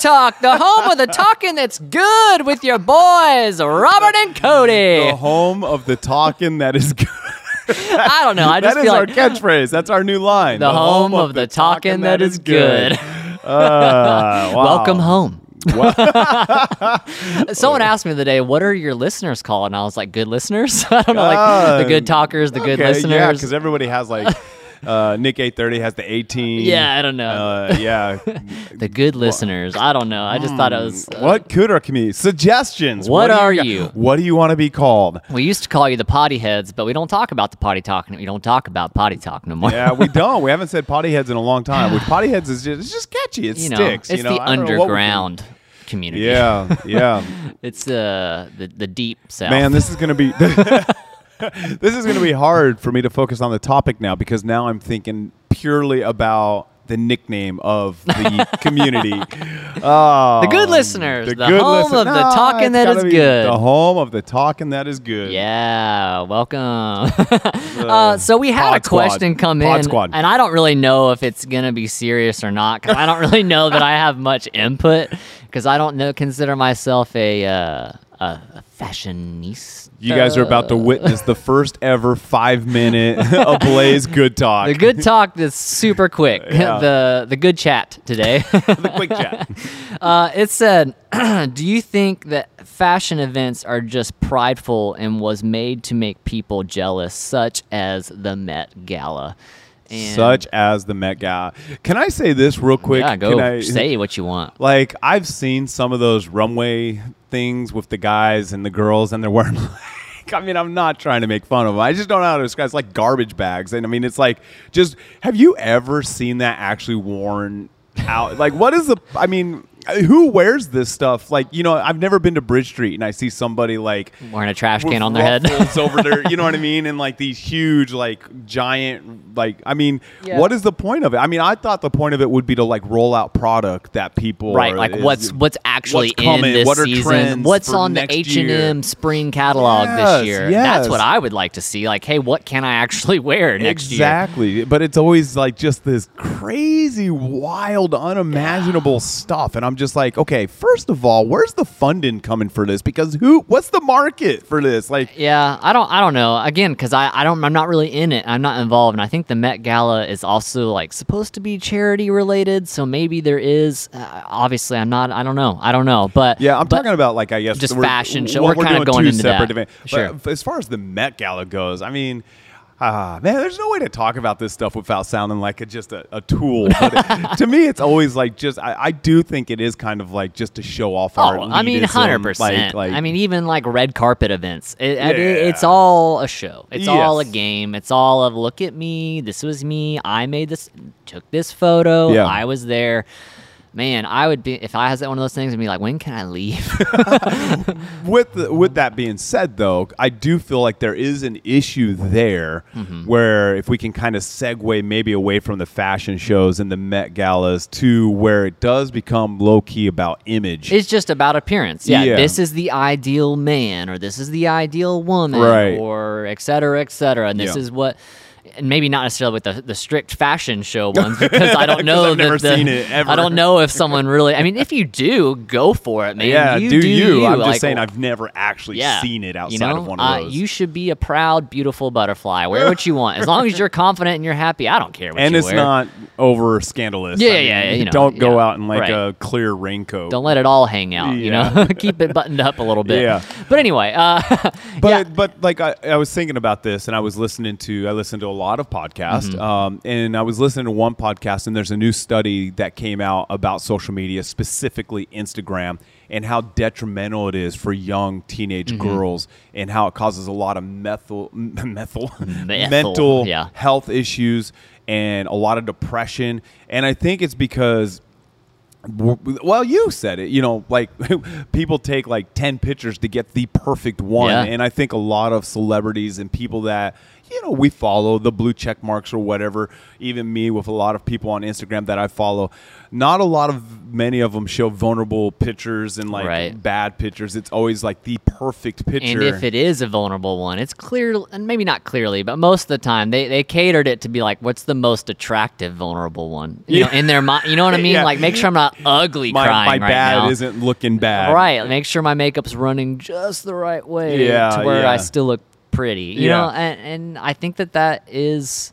Talk, the home of the talking that's good with your boys, Robert and Cody. The home of the talking that is good. I don't know. I just feel like our catchphrase. That's our new line. The home of the talking that is good. Wow. Welcome home. Someone asked me the day, what are your listeners called? And I was like, good listeners? I don't know, like the good talkers, the good listeners. Yeah, because everybody has like... Nick 830 has the 18. Yeah, I don't know. Yeah. The good listeners. I don't know. I just thought it was... what could our community... Suggestions. What are you? What do you want to be called? We used to call you the potty heads, but we don't talk about the potty talk. We don't talk about potty talk no more. Yeah, we don't. We haven't said potty heads in a long time. Which potty heads is just, it's just catchy. It sticks. It's the underground community. Yeah, yeah. It's the deep south. Man, this is going to be... This is going to be hard for me to focus on the topic now because now I'm thinking purely about the nickname of the community. Oh, the good listeners. The good home of the talking that is good. The home of the talking that is good. Yeah, welcome. So we had a question come in, and I don't really know if it's going to be serious or not because I don't really know that I have much input because I don't consider myself a fashionista. You guys are about to witness the first ever 5-minute Ablaze Good Talk. The Good Talk is super quick. Yeah. The Good Chat today. The Quick Chat. It said, do you think that fashion events are just prideful and was made to make people jealous, such as the Met Gala? Can I say this real quick? Yeah, go. Say what you want. Like, I've seen some of those runway things with the guys and the girls, and they're wearing, like, I mean, I'm not trying to make fun of them. I just don't know how to describe it. It's like garbage bags. And, I mean, it's like, just, have you ever seen that actually worn out? Like, what is the, I mean... Who wears this stuff? Like, you know, I've never been to Bridge Street, and I see somebody, like... wearing a trash can on their head. Over there, you know what I mean? And, like, these huge, like, giant, like... I mean, what is the point of it? I mean, I thought the point of it would be to, like, roll out product that people... Right, like, what's actually in this season? What's on the H&M spring catalog this year? Yes. That's what I would like to see. Like, hey, what can I actually wear next year? Exactly. But it's always, like, just this crazy, wild, unimaginable stuff. And I'm just like, okay, first of all, where's the funding coming for this? Because what's the market for this? Like, yeah, I don't know. Again, because I'm not really in it. I'm not involved. And I think the Met Gala is also like supposed to be charity related. So maybe there is, obviously I'm not, I don't know. But yeah, I'm talking about like, I guess just fashion show. We're kind of going into that. Event. Sure. But as far as the Met Gala goes, I mean, man, there's no way to talk about this stuff without sounding like just a tool. But to me, it's always like just, I do think it is kind of like just to show off our elitism. I mean, 100%. Like, I mean, even like red carpet events. It's all a show. It's all a game. It's all of look at me. This was me. I made this, took this photo. Yeah. I was there. Man, I would be, if I had one of those things, I'd be like, when can I leave? With that being said, though, I do feel like there is an issue there where if we can kind of segue maybe away from the fashion shows and the Met Galas to where it does become low-key about image. It's just about appearance. Yeah, this is the ideal man or this is the ideal woman or et cetera, and this is what... And maybe not necessarily with the strict fashion show ones because I don't know. I've never seen it ever. I don't know if someone really. I mean, if you do, go for it, man. Yeah, do you? I'm like, just saying, I've never actually seen it outside of one of those. You should be a proud, beautiful butterfly. Wear what you want, as long as you're confident and you're happy. I don't care what you wear. And it's not over scandalous. Yeah, I mean, don't go out in like a clear raincoat. Don't let it all hang out. Yeah. You know, keep it buttoned up a little bit. Yeah. But anyway, but like I was thinking about this, and I listened to a lot of podcasts, and I was listening to one podcast, and there's a new study that came out about social media, specifically Instagram, and how detrimental it is for young teenage girls, and how it causes a lot of mental health issues and a lot of depression. And I think it's because... Well, you said it, you know, like people take like 10 pictures to get the perfect one. Yeah. And I think a lot of celebrities and people that, you know, we follow the blue check marks or whatever, even me with a lot of people on Instagram that I follow, not a lot of, many of them show vulnerable pictures and like bad pictures. It's always like the perfect picture. And if it is a vulnerable one, it's clear, and maybe not clearly, but most of the time they catered it to be like, what's the most attractive vulnerable one? You know, in their mind, you know what I mean? Yeah. Like, make sure I'm not ugly crying right now. My bad isn't looking bad. Right. Make sure my makeup's running just the right way to where I still look pretty, you know, and I think that is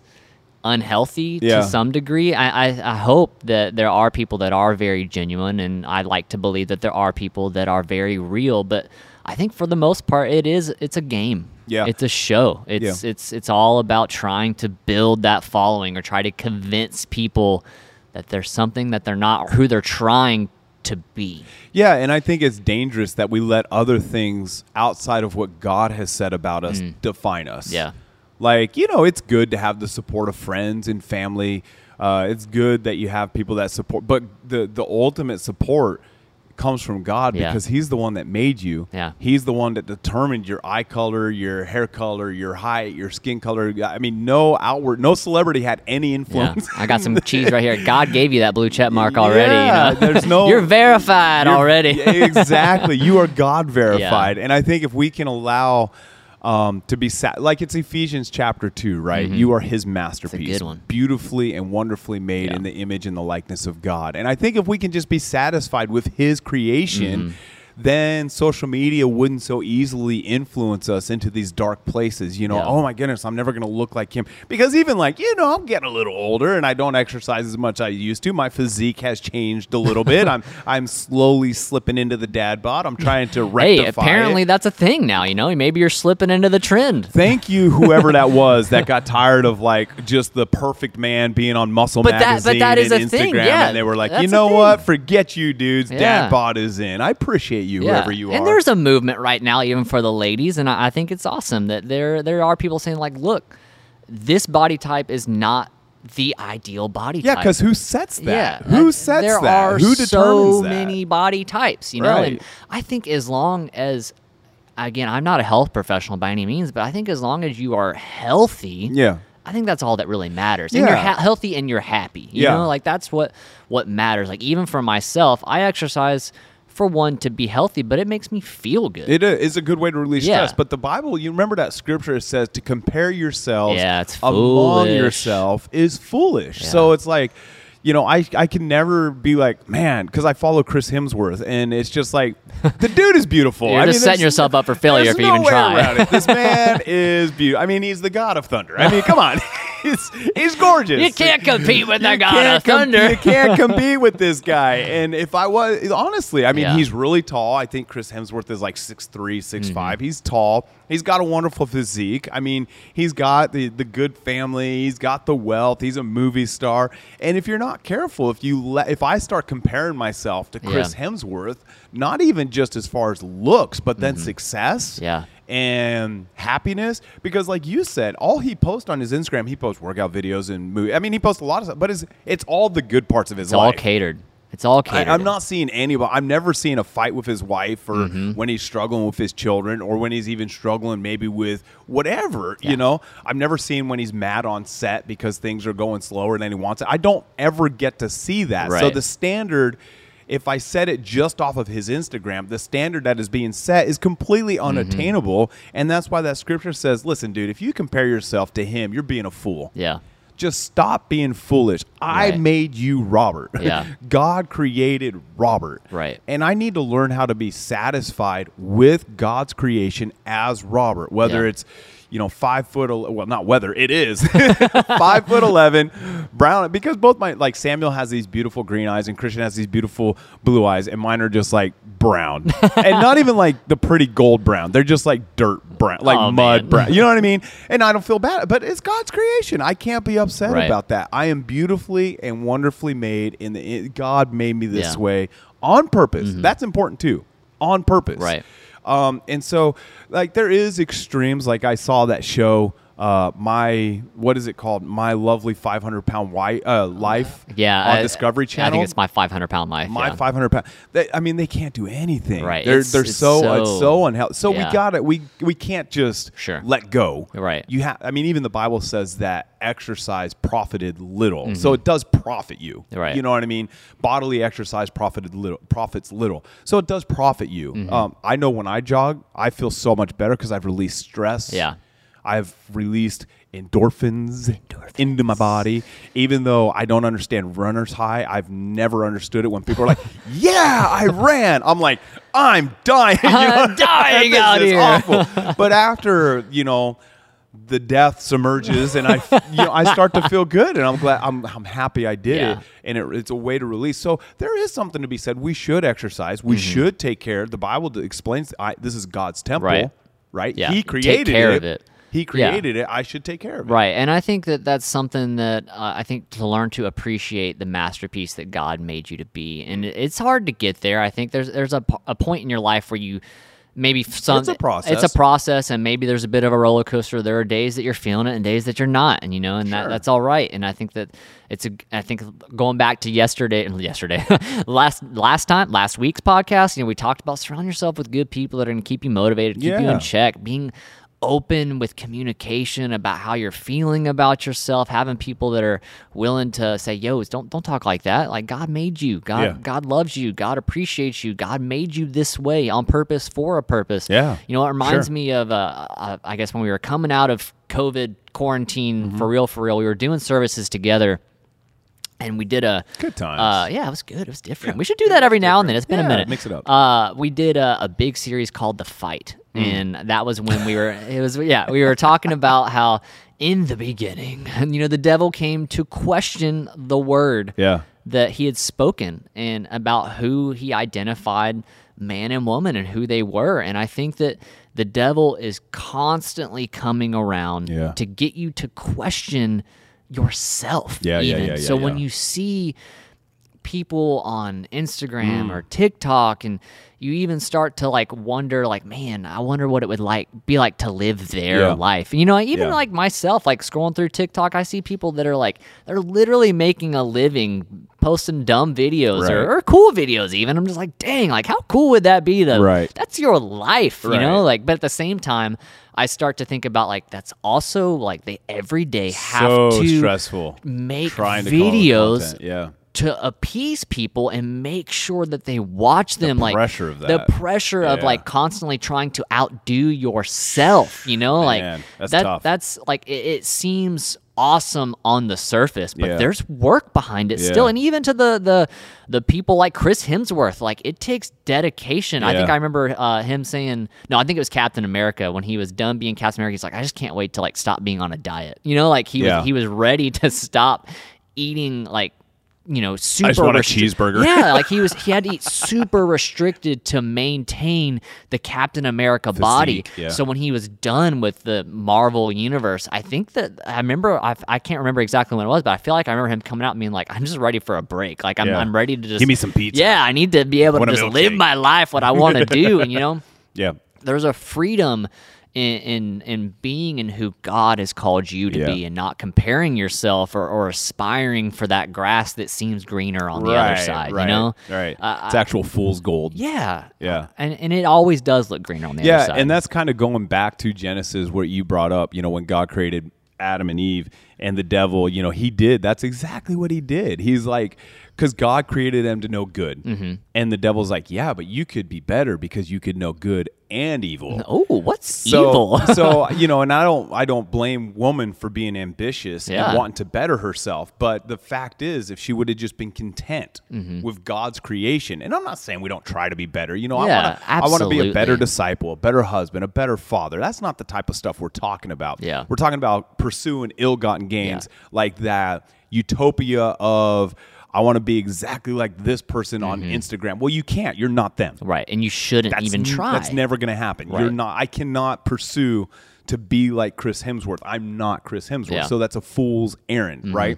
unhealthy to some degree. I hope that there are people that are very genuine, and I like to believe that there are people that are very real, but I think for the most part it's a game. Yeah. It's a show. It's all about trying to build that following or try to convince people that there's something that they're not, or who they're trying to be. Yeah, and I think it's dangerous that we let other things outside of what God has said about us define us. Yeah. Like, you know, it's good to have the support of friends and family. It's good that you have people that support, but the ultimate support comes from God, because he's the one that made you. Yeah. He's the one that determined your eye color, your hair color, your height, your skin color. I mean, no celebrity had any influence. Yeah. I got some cheese right here. God gave you that blue check mark already. Yeah, you know? You're verified already. Exactly. You are God verified. Yeah. And I think if we can allow to be sad, like it's Ephesians chapter 2, right? Mm-hmm. You are his masterpiece. It's a good one. Beautifully and wonderfully made in the image and the likeness of God. And I think if we can just be satisfied with his creation, then social media wouldn't so easily influence us into these dark places. You know, oh my goodness, I'm never going to look like him. Because even like, you know, I'm getting a little older and I don't exercise as much as I used to. My physique has changed a little bit. I'm slowly slipping into the dad bod. I'm trying to rectify it. Hey, apparently that's a thing now, you know? Maybe you're slipping into the trend. Thank you, whoever that was that got tired of like just the perfect man being on Muscle Magazine and Instagram. Thing, yeah. And they were like, that's, you know what? Forget you dudes. Yeah. Dad bod is in. I appreciate you, whoever you are. And there's a movement right now even for the ladies, and I think it's awesome that there are people saying like, look, this body type is not the ideal body type. Yeah, because who sets that? Yeah, who sets that? There are so many body types, you know? Right. And I think as long as, again, I'm not a health professional by any means, but I think as long as you are healthy, I think that's all that really matters. And you're healthy and you're happy. You know, like that's what matters. Like even for myself, I exercise for one to be healthy, but it makes me feel good. It is a good way to release stress. But the Bible, you remember that scripture, it says to compare yourselves among yourself is foolish. Yeah. So it's like, you know, I can never be like, man, because I follow Chris Hemsworth, and it's just like, the dude is beautiful. You're just setting yourself up for failure if you even try. This man is beautiful. I mean, he's the God of thunder. I mean, come on. He's gorgeous. You can't compete with the God of thunder. You can't compete with this guy. And if I was, honestly, I mean, he's really tall. I think Chris Hemsworth is like 6'3", 6'5". Mm-hmm. He's tall. He's got a wonderful physique. I mean, he's got the good family. He's got the wealth. He's a movie star. And if you're not careful, if I start comparing myself to Chris Hemsworth, not even just as far as looks, but then success and happiness, because like you said, all he posts on his Instagram, he posts workout videos and movies. I mean, he posts a lot of stuff, but it's all the good parts of his life. It's all catered. It's all catered. I'm not seeing anybody. I'm never seeing a fight with his wife, or when he's struggling with his children, or when he's even struggling maybe with whatever, you know. I've never seen when he's mad on set because things are going slower than he wants it. I don't ever get to see that. Right. So the standard, if I set it just off of his Instagram, the standard that is being set is completely unattainable. And that's why that scripture says, listen, dude, if you compare yourself to him, you're being a fool. Yeah. Just stop being foolish. I made you Robert. Yeah. God created Robert. Right. And I need to learn how to be satisfied with God's creation as Robert, whether it's, you know, 5 foot, well, not whether it is 5'11", brown, because both my, like Samuel has these beautiful green eyes and Christian has these beautiful blue eyes, and mine are just like brown and not even like the pretty gold brown. They're just like dirt brown, like mud brown. You know what I mean? And I don't feel bad, but it's God's creation. I can't be upset about that. I am beautifully and wonderfully made God made me this way on purpose. That's important too. On purpose. Right. And so, like, there is extremes. Like, I saw that show My lovely 500-pound life. Yeah, on Discovery Channel. I think it's My 500-pound Life. My 500-pound. I mean, they can't do anything. Right. It's so unhealthy. So we got it. We can't just let go. Right. I mean, even the Bible says that exercise profited little. Mm-hmm. So it does profit you. Right. You know what I mean? Bodily exercise profits little. So it does profit you. Mm-hmm. I know when I jog, I feel so much better because I've released stress. Yeah. I've released endorphins into my body. Even though I don't understand runner's high, I've never understood it when people are like, yeah, I ran. I'm like, I'm dying. I'm dying out here. Awful. But after, the death submerges and I start to feel good and I'm glad, I'm happy I did it. And it's a way to release. So there is something to be said. We should exercise. We should take care. The Bible explains this is God's temple, right? Yeah. He created it. Take care of it. He created it. I should take care of it. Right. And I think that that's something that I think to learn to appreciate the masterpiece that God made you to be. And it's hard to get there. I think there's a point in your life where you maybe... it's a process. It's a process, and maybe there's a bit of a roller coaster. There are days that you're feeling it and days that you're not, and that's all right. And I think that I think going back to yesterday, last week's podcast, we talked about surround yourself with good people that are going to keep you motivated, keep you in check, being open with communication about how you're feeling about yourself, having people that are willing to say, yo, don't talk like that. Like, God made you. God loves you. God appreciates you. God made you this way on purpose for a purpose. Yeah. It reminds me of, I guess when we were coming out of COVID quarantine, for real, we were doing services together. And we did a good time. It was good. It was different. Yeah, we should do that every now and then. It's been a minute. Mix it up. We did a big series called The Fight, and that was when we were. It was we were talking about how in the beginning, and the devil came to question the word that he had spoken and about who he identified man and woman and who they were. And I think that the devil is constantly coming around to get you to question yourself. When you see people on Instagram or TikTok, and you even start to wonder, man, I wonder what it would be like to live their life. Even like myself, scrolling through TikTok, I see people that are they're literally making a living, posting dumb videos or cool videos even. I'm just like, dang, how cool would that be though? Right. That's your life, you know? But at the same time, I start to think about that's also they every day have to stressful make videos to appease people and make sure that they watch them. The pressure of that. The pressure of constantly trying to outdo yourself, Man, that's tough. That's it seems awesome on the surface, but there's work behind it still. And even to the people like Chris Hemsworth, it takes dedication. I think I remember him saying, no, I think it was Captain America, when he was done being Captain America, he's I just can't wait to stop being on a diet. He was ready to stop eating super. I just want a cheeseburger. Yeah, he had to eat super restricted to maintain the Captain America physique, body. Yeah. So when he was done with the Marvel universe, I think that I can't remember exactly when it was, but I feel like I remember him coming out and being I'm just ready for a break. I'm ready to just give me some pizza. Yeah, I need to be able to just live my life, what I want to do, and. Yeah. There's a freedom in being in who God has called you to be, and not comparing yourself or aspiring for that grass that seems greener on the other side, Right, it's actual fool's gold. Yeah. Yeah. And it always does look greener on the other side. Yeah, and that's kind of going back to Genesis where you brought up, when God created Adam and Eve and the devil, that's exactly what he did. He's because God created them to know good. Mm-hmm. And the devil's but you could be better because you could know good and evil. Oh, evil? So, and I don't blame woman for being ambitious and wanting to better herself. But the fact is, if she would have just been content with God's creation, and I'm not saying we don't try to be better. I want to be a better disciple, a better husband, a better father. That's not the type of stuff we're talking about. Yeah. We're talking about pursuing ill-gotten gains like that utopia of... I want to be exactly like this person on Instagram. Well, you can't. You're not them. Right. And you shouldn't even try. That's never going to happen. Right. You're not. I cannot pursue to be like Chris Hemsworth. I'm not Chris Hemsworth. Yeah. So that's a fool's errand, right?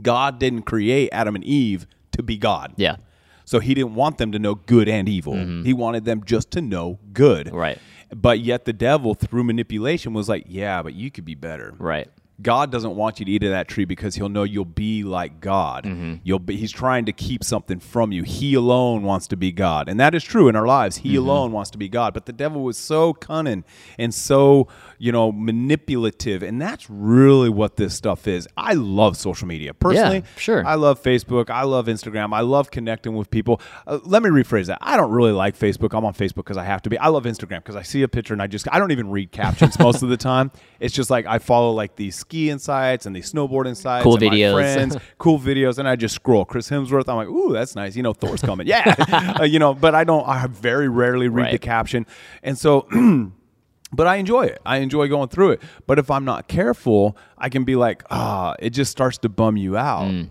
God didn't create Adam and Eve to be God. Yeah. So he didn't want them to know good and evil. He wanted them just to know good. Right. But yet the devil, through manipulation, was like, yeah, but you could be better. Right. God doesn't want you to eat of that tree because he'll know you'll be like God. Mm-hmm. He's trying to keep something from you. He alone wants to be God. And that is true in our lives. He alone wants to be God. But the devil was so cunning and so, manipulative. And that's really what this stuff is. I love social media. Personally, I love Facebook. I love Instagram. I love connecting with people. Let me rephrase that. I don't really like Facebook. I'm on Facebook because I have to be. I love Instagram because I see a picture and I don't even read captions most of the time. It's just like I follow like these ski insights and the snowboard insights, cool videos, my friends, cool videos, and I just scroll. Chris Hemsworth, I'm like, ooh, that's nice. Thor's coming, yeah. But I very rarely read the caption, and so, but I enjoy it. I enjoy going through it. But if I'm not careful, I can be like, it just starts to bum you out. Mm.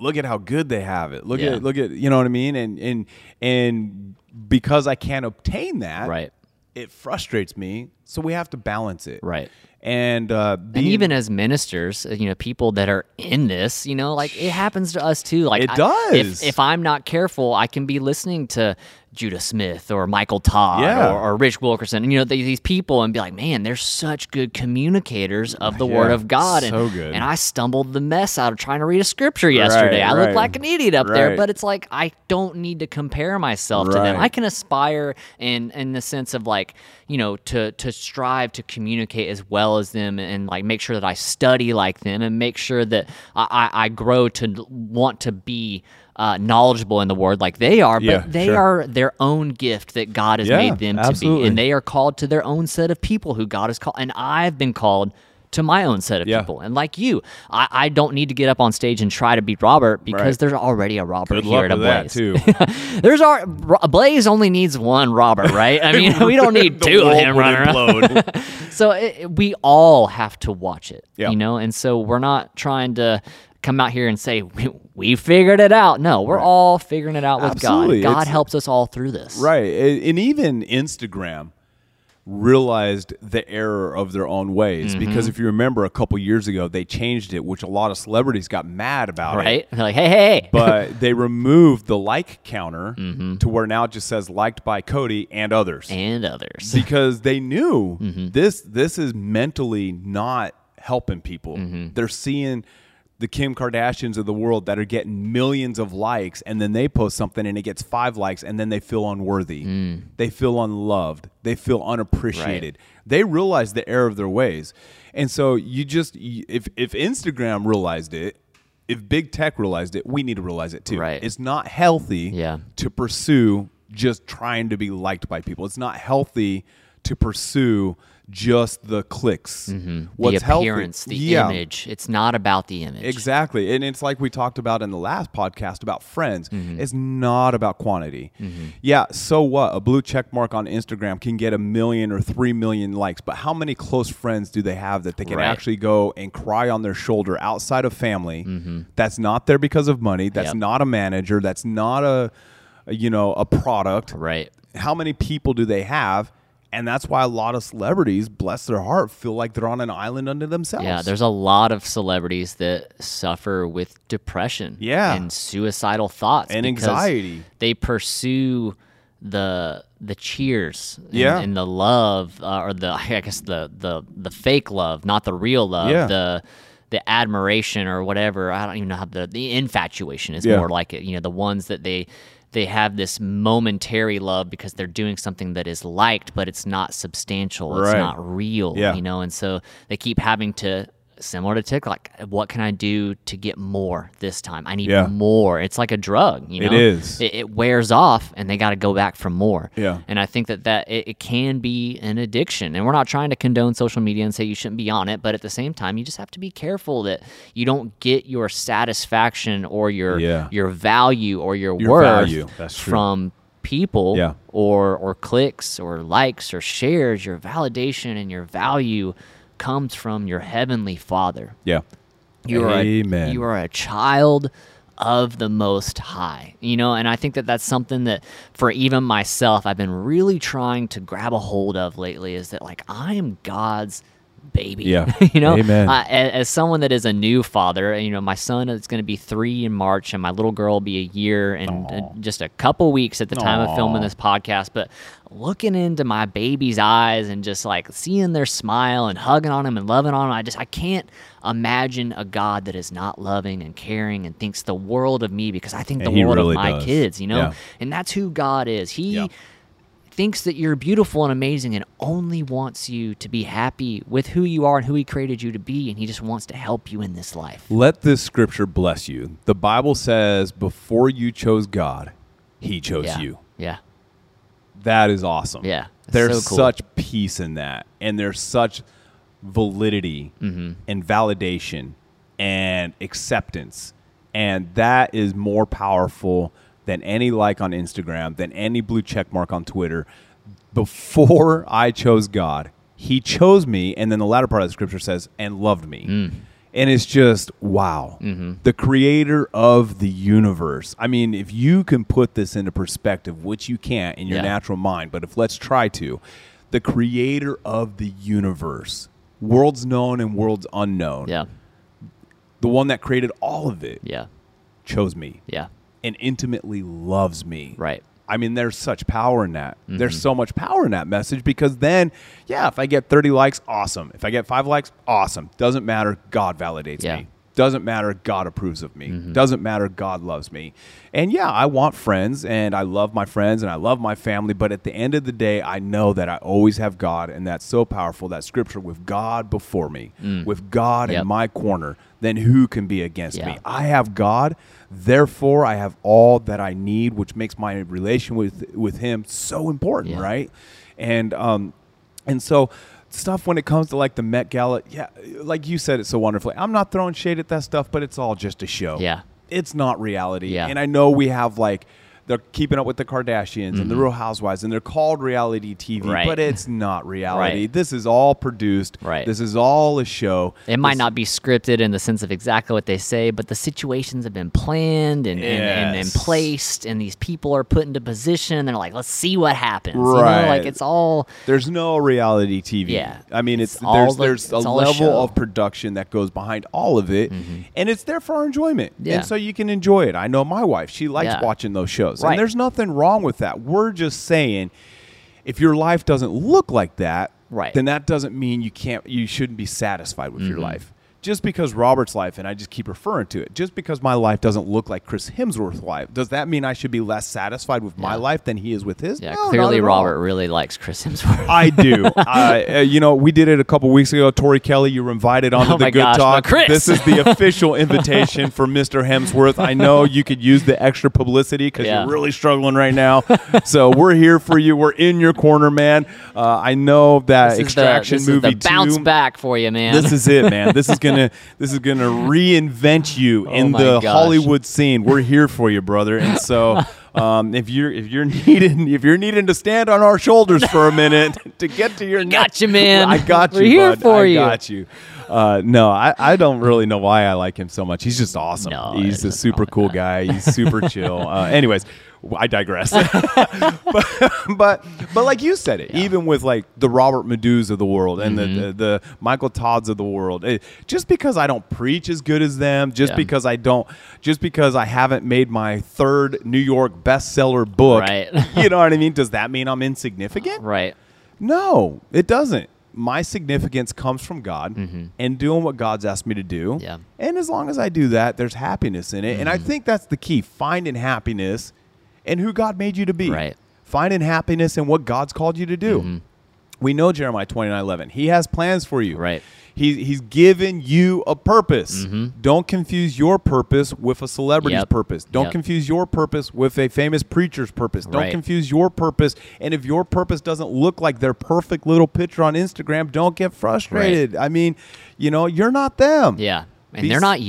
Look at how good they have it. Look at, you know what I mean? And because I can't obtain that, it frustrates me. So we have to balance it, right? And even as ministers, people that are in this, it happens to us too. Like it does. If I'm not careful, I can be listening to Judah Smith or Michael Todd or Rich Wilkerson, and these people, and be like, man, they're such good communicators of the Word of God. And, so good. And I stumbled the mess out of trying to read a scripture yesterday. I looked like an idiot up there, but it's like I don't need to compare myself to them. I can aspire in the sense of to strive to communicate as well as them, and like make sure that I study like them, and make sure that I grow to want to be knowledgeable in the Word like they are, but are their own gift that God has made them to be, and they are called to their own set of people who God has called, and I've been called to my own set of people, and like you, I don't need to get up on stage and try to be Robert because there's already a Robert here at Ablaze. There's Ablaze only needs one Robert, right? I mean, we don't need two of him running around. So we all have to watch it, and so we're not trying to come out here and say, we figured it out. No, we're all figuring it out with God. God helps us all through this. Right. And even Instagram realized the error of their own ways, because if you remember a couple years ago, they changed it, which a lot of celebrities got mad about it. They're like, hey. But they removed the like counter to where now it just says liked by Cody and others. Because they knew this is mentally not helping people. They're seeing the Kim Kardashians of the world that are getting millions of likes, and then they post something and it gets 5 likes, and then they feel unworthy. They feel unloved. They feel unappreciated. They realize the error of their ways. And so if Instagram realized it, if big tech realized it, we need to realize it too. Right. It's not healthy to pursue just trying to be liked by people. It's not healthy to pursue just the clicks, what's the appearance, healthy, the image. It's not about the image. Exactly. And it's like we talked about in the last podcast about friends. It's not about quantity. Yeah, so what? A blue check mark on Instagram can get 1 million or 3 million likes, but how many close friends do they have that they can actually go and cry on their shoulder outside of family? That's not there because of money. That's not a manager. That's not a product. Right. How many people do they have? And that's why a lot of celebrities, bless their heart, feel like they're on an island unto themselves. Yeah, there's a lot of celebrities that suffer with depression and suicidal thoughts. And anxiety. They pursue the cheers and the love, or the fake love, not the real love, the admiration or whatever. I don't even know how the infatuation is more like it. The ones that they have this momentary love because they're doing something that is liked, but it's not substantial. It's not real, and so they keep having to, similar to TikTok, like, what can I do to get more this time? I need more. It's like a drug, It is. It wears off, and they got to go back for more. Yeah. And I think that it can be an addiction, and we're not trying to condone social media and say you shouldn't be on it, but at the same time, you just have to be careful that you don't get your satisfaction or your value or your worth from people or clicks or likes or shares. Your validation and your value comes from your heavenly Father. Yeah. You are a child of the Most High, and I think that that's something that for even myself, I've been really trying to grab a hold of lately, is that like I am God's baby. Yeah. You know, as someone that is a new father, you know, my son is going to be 3 in March and my little girl will be a year and just a couple weeks at the time of filming this podcast. But looking into my baby's eyes and just like seeing their smile and hugging on him and loving on him, I can't imagine a God that is not loving and caring and thinks the world of me, because I think the world really of my kids, you know, and that's who God is. He thinks that you're beautiful and amazing and only wants you to be happy with who you are and who he created you to be, and he just wants to help you in this life. Let this scripture bless you. The Bible says before you chose God, he chose you. Yeah. That is awesome. Yeah. There's so cool. Such peace in that, and there's such validity and validation and acceptance, and that is more powerful than any like on Instagram, than any blue check mark on Twitter. Before I chose God, he chose me, and then the latter part of the scripture says, and loved me. And it's just, wow. The creator of the universe. I mean, if you can put this into perspective, which you can't in your natural mind, but if let's try to, the creator of the universe, worlds known and worlds unknown, the one that created all of it, chose me. And intimately loves me. Right. I mean, there's such power in that. There's so much power in that message, because then, if I get 30 likes, awesome. If I get 5 likes, awesome. Doesn't matter. God validates me. Doesn't matter. God approves of me. Doesn't matter. God loves me. And I want friends, and I love my friends, and I love my family. But at the end of the day, I know that I always have God, and that's so powerful. That scripture, with God before me, with God in my corner, then who can be against me? I have God. Therefore, I have all that I need, which makes my relation with him so important, right? And so stuff when it comes to like the Met Gala, like you said it so wonderfully. I'm not throwing shade at that stuff, but it's all just a show. It's not reality. And I know we have like they're Keeping Up with the Kardashians and the Real Housewives, and they're called reality TV, but it's not reality. This is all produced. This is all a show. It might not be scripted in the sense of exactly what they say, but the situations have been planned and placed, and these people are put into position. They're like, let's see what happens. You know, like it's all. There's no reality TV. I mean, there's a level of production that goes behind all of it, and it's there for our enjoyment. And so you can enjoy it. I know my wife, she likes watching those shows. And there's nothing wrong with that. We're just saying, if your life doesn't look like that, then that doesn't mean you shouldn't be satisfied with your life. Just because Robert's life, and I just keep referring to it, just because my life doesn't look like Chris Hemsworth's life, does that mean I should be less satisfied with my life than he is with his? No, clearly Robert really likes Chris Hemsworth. I do. You know, we did it a couple weeks ago. Tori Kelly, you were invited onto the Good Talk. Chris. This is the official invitation for Mr. Hemsworth. I know you could use the extra publicity because you're really struggling right now. So we're here for you. We're in your corner, man. I know that this Extraction movie 2. This is the bounce back for you, man. This is it, man. This is gonna reinvent you in the Hollywood scene. We're here for you, brother. And so if you're needing to stand on our shoulders for a minute to get to your got you, man. I got you. We're here for you. I got you. No, I don't really know why I like him so much. He's just awesome. No, he's a super cool guy. He's super chill. Anyways, I digress. but like you said it, even with like the Robert Madus of the world and the Michael Todds of the world, just because I don't preach as good as them, just because I haven't made my 3rd New York bestseller book, you know what I mean? Does that mean I'm insignificant? No, it doesn't. My significance comes from God and doing what God's asked me to do. And as long as I do that, there's happiness in it. And I think that's the key, finding happiness in who God made you to be. Finding happiness in what God's called you to do. We know Jeremiah 29:11. He has plans for you. He's given you a purpose. Don't confuse your purpose with a celebrity's purpose. Don't confuse your purpose with a famous preacher's purpose. Don't confuse your purpose. And if your purpose doesn't look like their perfect little picture on Instagram, don't get frustrated. I mean, you know, you're not them. And they're not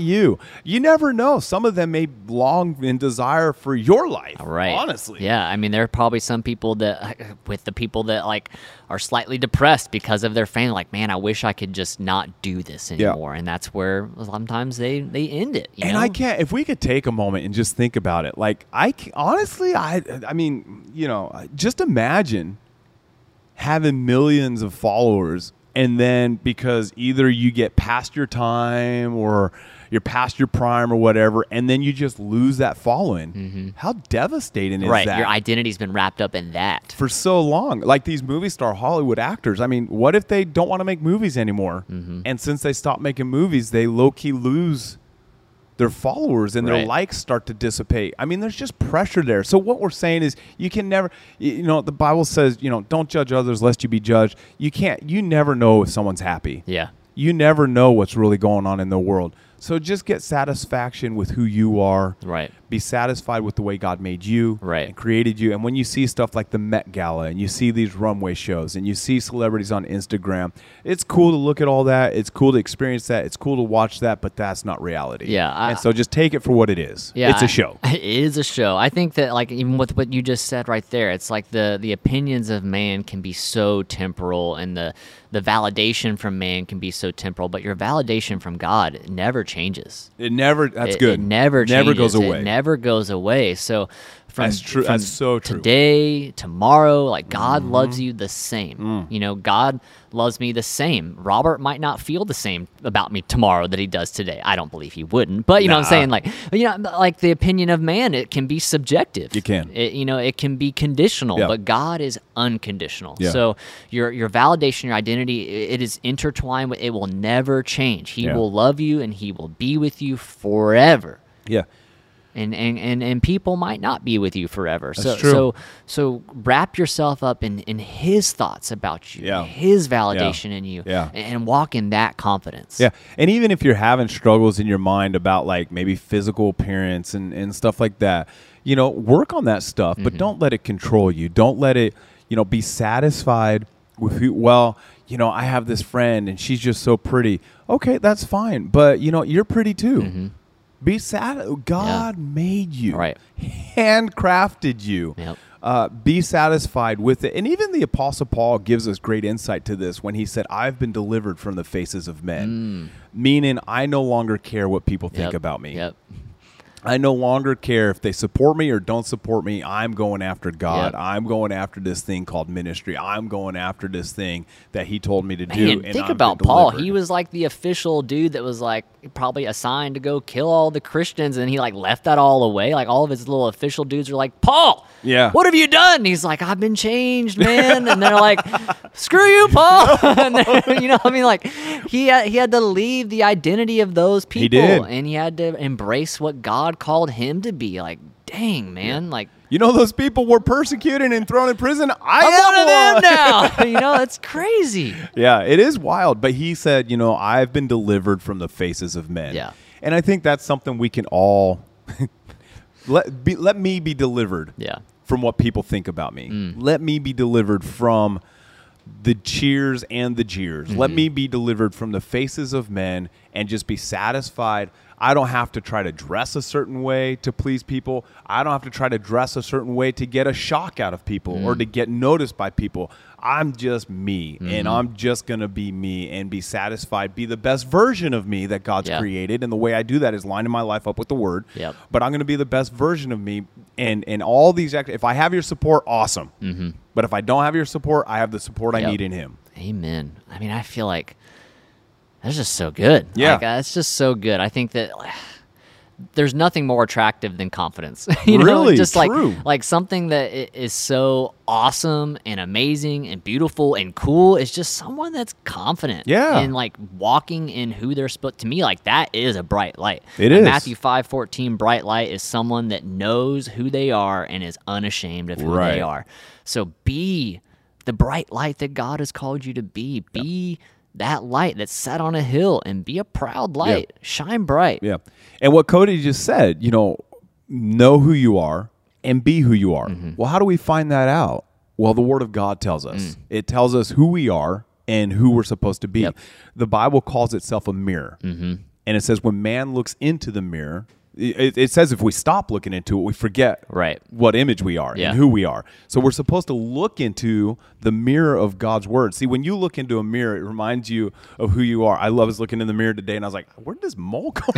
you. You never know. Some of them may long in desire for your life, honestly. I mean, there are probably some people that, with the people that, like, are slightly depressed because of their family. Like, man, I wish I could just not do this anymore. And that's where sometimes they end it. You know? I can't, if we could take a moment and just think about it. Like, I mean, you know, just imagine having millions of followers And then because either you get past your time or you're past your prime or whatever, and then you just lose that following. Mm-hmm. How devastating is that? Right, your identity's been wrapped up in that. For so long. Like these movie star Hollywood actors. I mean, what if they don't want to make movies anymore? Mm-hmm. And since they stop making movies, they low-key lose their followers and their likes start to dissipate. I mean, there's just pressure there. So what we're saying is you can never, you know, the Bible says, you know, don't judge others lest you be judged. You can't, you never know if someone's happy. Yeah. You never know what's really going on in the world. So just get satisfaction with who you are. Right. Be satisfied with the way God made you. Right. And created you. And when you see stuff like the Met Gala and you see these runway shows and you see celebrities on Instagram, it's cool to look at all that. It's cool to experience that. It's cool to watch that, but that's not reality. Yeah. And so just take it for what it is. Yeah, it's a show. It is a show. I think that like even with what you just said right there, it's like the opinions of man can be so temporal and the validation from man can be so temporal, but your validation from God never changes. It never, that's it, good. It never changes. Never goes away. It never goes away. So from, that's true. That's so true. Today, tomorrow, like God mm-hmm. loves you the same. Mm. You know, God loves me the same. Robert might not feel the same about me tomorrow that he does today. I don't believe he wouldn't, but you know what I'm saying? Like, you know, like the opinion of man, it can be subjective. You can. It, you know, it can be conditional, but God is unconditional. Yeah. So your validation, your identity, it is intertwined with, it will never change. He will love you and he will be with you forever. Yeah. And people might not be with you forever. That's true. So wrap yourself up in his thoughts about you, his validation in you, and walk in that confidence. Yeah. And even if you're having struggles in your mind about like maybe physical appearance and stuff like that, you know, work on that stuff, but don't let it control you. Don't let it, you know, be satisfied with who, well, you know, I have this friend and she's just so pretty. Okay, that's fine. But, you know, you're pretty too. Mm-hmm. Be sad. God made you, handcrafted you. Yep. Be satisfied with it. And even the Apostle Paul gives us great insight to this when he said, I've been delivered from the faces of men, meaning I no longer care what people think about me. Yep. I no longer care if they support me or don't support me. I'm going after God. Yep. I'm going after this thing called ministry. I'm going after this thing that he told me to do. Man, and think about Paul. He was like the official dude that was like probably assigned to go kill all the Christians. And he like left that all away. Like all of his little official dudes are like, Paul, what have you done? And he's like, I've been changed, man. And they're like, screw you, Paul. And then, you know what I mean? Like he had to leave the identity of those people. He did. And he had to embrace what God called him to be. Like, dang, man, like, you know, those people were persecuted and thrown in prison. I'm one of them now. You know, it's crazy. Yeah, it is wild. But he said, you know, I've been delivered from the faces of men. Yeah. And I think that's something we can all let me be delivered from what people think about me. Let me be delivered from the cheers and the jeers. Let me be delivered from the faces of men and just be satisfied. I don't have to try to dress a certain way to please people. I don't have to try to dress a certain way to get a shock out of people or to get noticed by people. I'm just me, and I'm just going to be me and be satisfied, be the best version of me that God's created. And the way I do that is lining my life up with the Word. Yep. But I'm going to be the best version of me. And all these, if I have your support, awesome. Mm-hmm. But if I don't have your support, I have the support I need in Him. Amen. I mean, I feel like that's just so good. Yeah. Like, it's just so good. I think that there's nothing more attractive than confidence. You know? Really? Just true. Like something that is so awesome and amazing and beautiful and cool is just someone that's confident. Yeah. And like walking in who they're supposed to me, like that is a bright light. It is. Matthew 5:14, bright light is someone that knows who they are and is unashamed of who they are. So be the bright light that God has called you to be. Be that light that's set on a hill, and be a proud light. Yeah. Shine bright. Yeah. And what Cody just said, you know who you are and be who you are. Mm-hmm. Well, how do we find that out? Well, the Word of God tells us. It tells us who we are and who we're supposed to be. Yep. The Bible calls itself a mirror. Mm-hmm. And it says when man looks into the mirror, it says if we stop looking into it, we forget what image we are and who we are. So we're supposed to look into the mirror of God's Word. See, when you look into a mirror, it reminds you of who you are. I was looking in the mirror today, and I was like, where did this mole come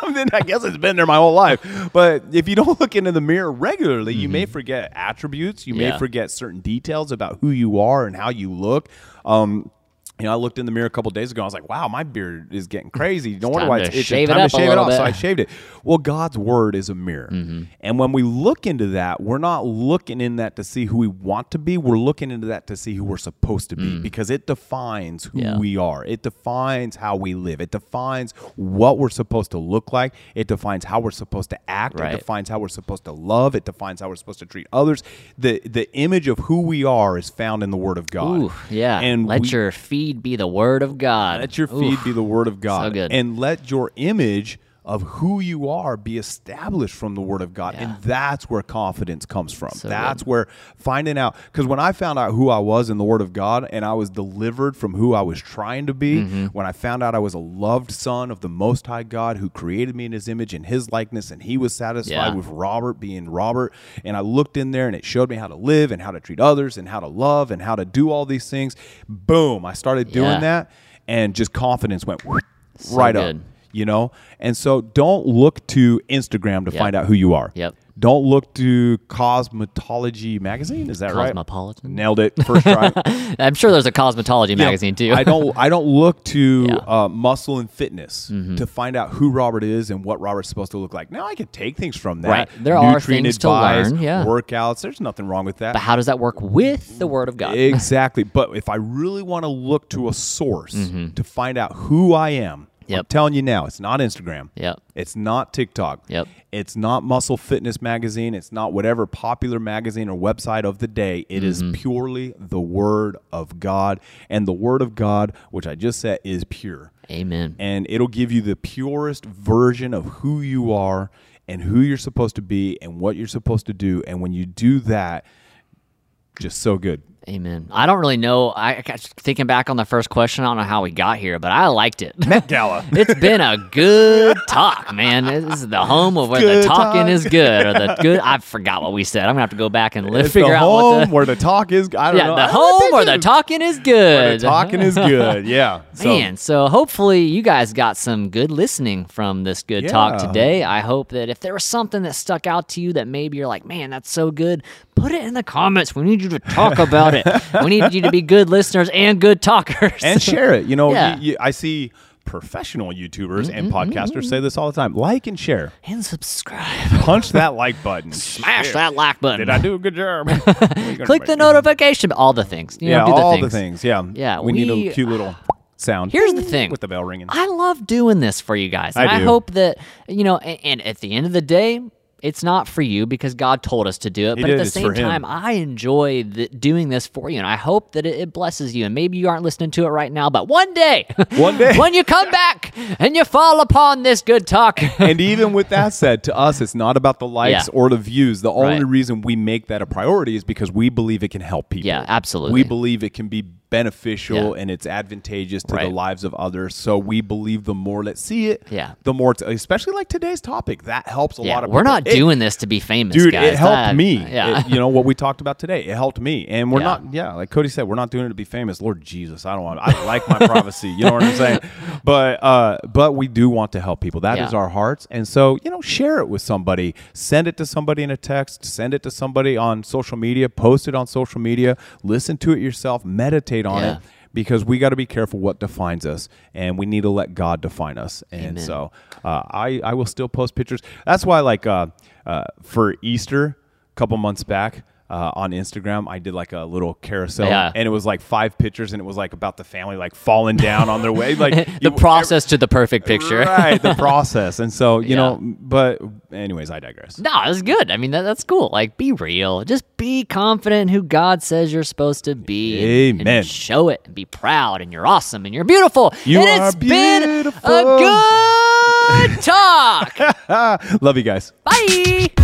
from? Then I guess it's been there my whole life. But if you don't look into the mirror regularly, you may forget attributes. You may forget certain details about who you are and how you look. you know, I looked in the mirror a couple of days ago. I was like, wow, my beard is getting crazy. No wonder why it's time to shave it off. So I shaved it. Well, God's word is a mirror. Mm-hmm. And when we look into that, we're not looking in that to see who we want to be. We're looking into that to see who we're supposed to be, because it defines who we are. It defines how we live. It defines what we're supposed to look like. It defines how we're supposed to act. Right. It defines how we're supposed to love. It defines how we're supposed to treat others. The image of who we are is found in the word of God. Ooh, yeah. And let your feet be the word of God. Let your feed be the word of God. So good. And let your image of who you are be established from the word of God. Yeah. And that's where confidence comes from. So that's good. Where finding out, because when I found out who I was in the word of God and I was delivered from who I was trying to be, when I found out I was a loved son of the Most High God who created me in his image and his likeness, and he was satisfied with Robert being Robert, and I looked in there and it showed me how to live and how to treat others and how to love and how to do all these things. Boom, I started doing that, and just confidence went up. You know, and so don't look to Instagram to find out who you are. Yep. Don't look to Cosmetology magazine. Is that Cosmopolitan? Right? Nailed it first try. I'm sure there's a Cosmetology magazine too. I don't look to Muscle and Fitness to find out who Robert is and what Robert's supposed to look like. Now I can take things from that. Right. There are things advice, to learn. Yeah. Workouts. There's nothing wrong with that. But how does that work with the Word of God? Exactly. But if I really want to look to a source to find out who I am. Yep. I'm telling you now, it's not Instagram. Yep. It's not TikTok. Yep. It's not Muscle Fitness Magazine. It's not whatever popular magazine or website of the day. It is purely the Word of God. And the Word of God, which I just said, is pure. Amen. And it'll give you the purest version of who you are and who you're supposed to be and what you're supposed to do. And when you do that, just so good. Amen. I don't really know. I thinking back on the first question, I don't know how we got here, but I liked it. Met Gala. It's been a good talk, man. This is the home of where the talking is good, or the good. I forgot what we said. I'm gonna have to go back and figure out what the where the talk is. I don't know. The home where the talking is good. Where the talking is good. Yeah. Man, so hopefully you guys got some good listening from this good talk today. I hope that if there was something that stuck out to you that maybe you're like, man, that's so good, put it in the comments. We need you to talk about. We need you to be good listeners and good talkers. And share it. You know, I see professional YouTubers and podcasters say this all the time. Like and share. And subscribe. Punch that like button. Smash that like button. Did I do a good job? Click the notification. All the things. You know, do all the things. Yeah. We need a cute little... sound. Here's the thing. With the bell ringing. I love doing this for you guys. And I hope that, you know, and at the end of the day, it's not for you because God told us to do it, but at the same time, I enjoy doing this for you, and I hope that it blesses you, and maybe you aren't listening to it right now, but one day, when you come back and you fall upon this good talk. And even with that said, to us, it's not about the likes or the views. The only reason we make that a priority is because we believe it can help people. Yeah, absolutely. We believe it can be beneficial and it's advantageous to the lives of others. So we believe the more that see it, the more, especially like today's topic, that helps a lot of people. We're not doing this to be famous, dude, guys. It helped me. It, you know, what we talked about today, it helped me. And we're not, like Cody said, we're not doing it to be famous. Lord Jesus, I like my privacy. You know what I'm saying? But we do want to help people. That is our hearts. And so, you know, share it with somebody. Send it to somebody in a text. Send it to somebody on social media. Post it on social media. Listen to it yourself. Meditate on it, because we got to be careful what defines us, and we need to let God define us. And Amen. So I will still post pictures. That's why, like, for Easter a couple months back, on Instagram, I did like a little carousel, and it was like 5 pictures, and it was like about the family like falling down on their way, like the process to the perfect picture, right? The process, and so you know. But anyways, I digress. No, it's good. I mean, that's cool. Like, be real. Just be confident in who God says you're supposed to be. Amen. And show it, and be proud, and you're awesome, and you're beautiful. It's been a good talk. Love you guys. Bye.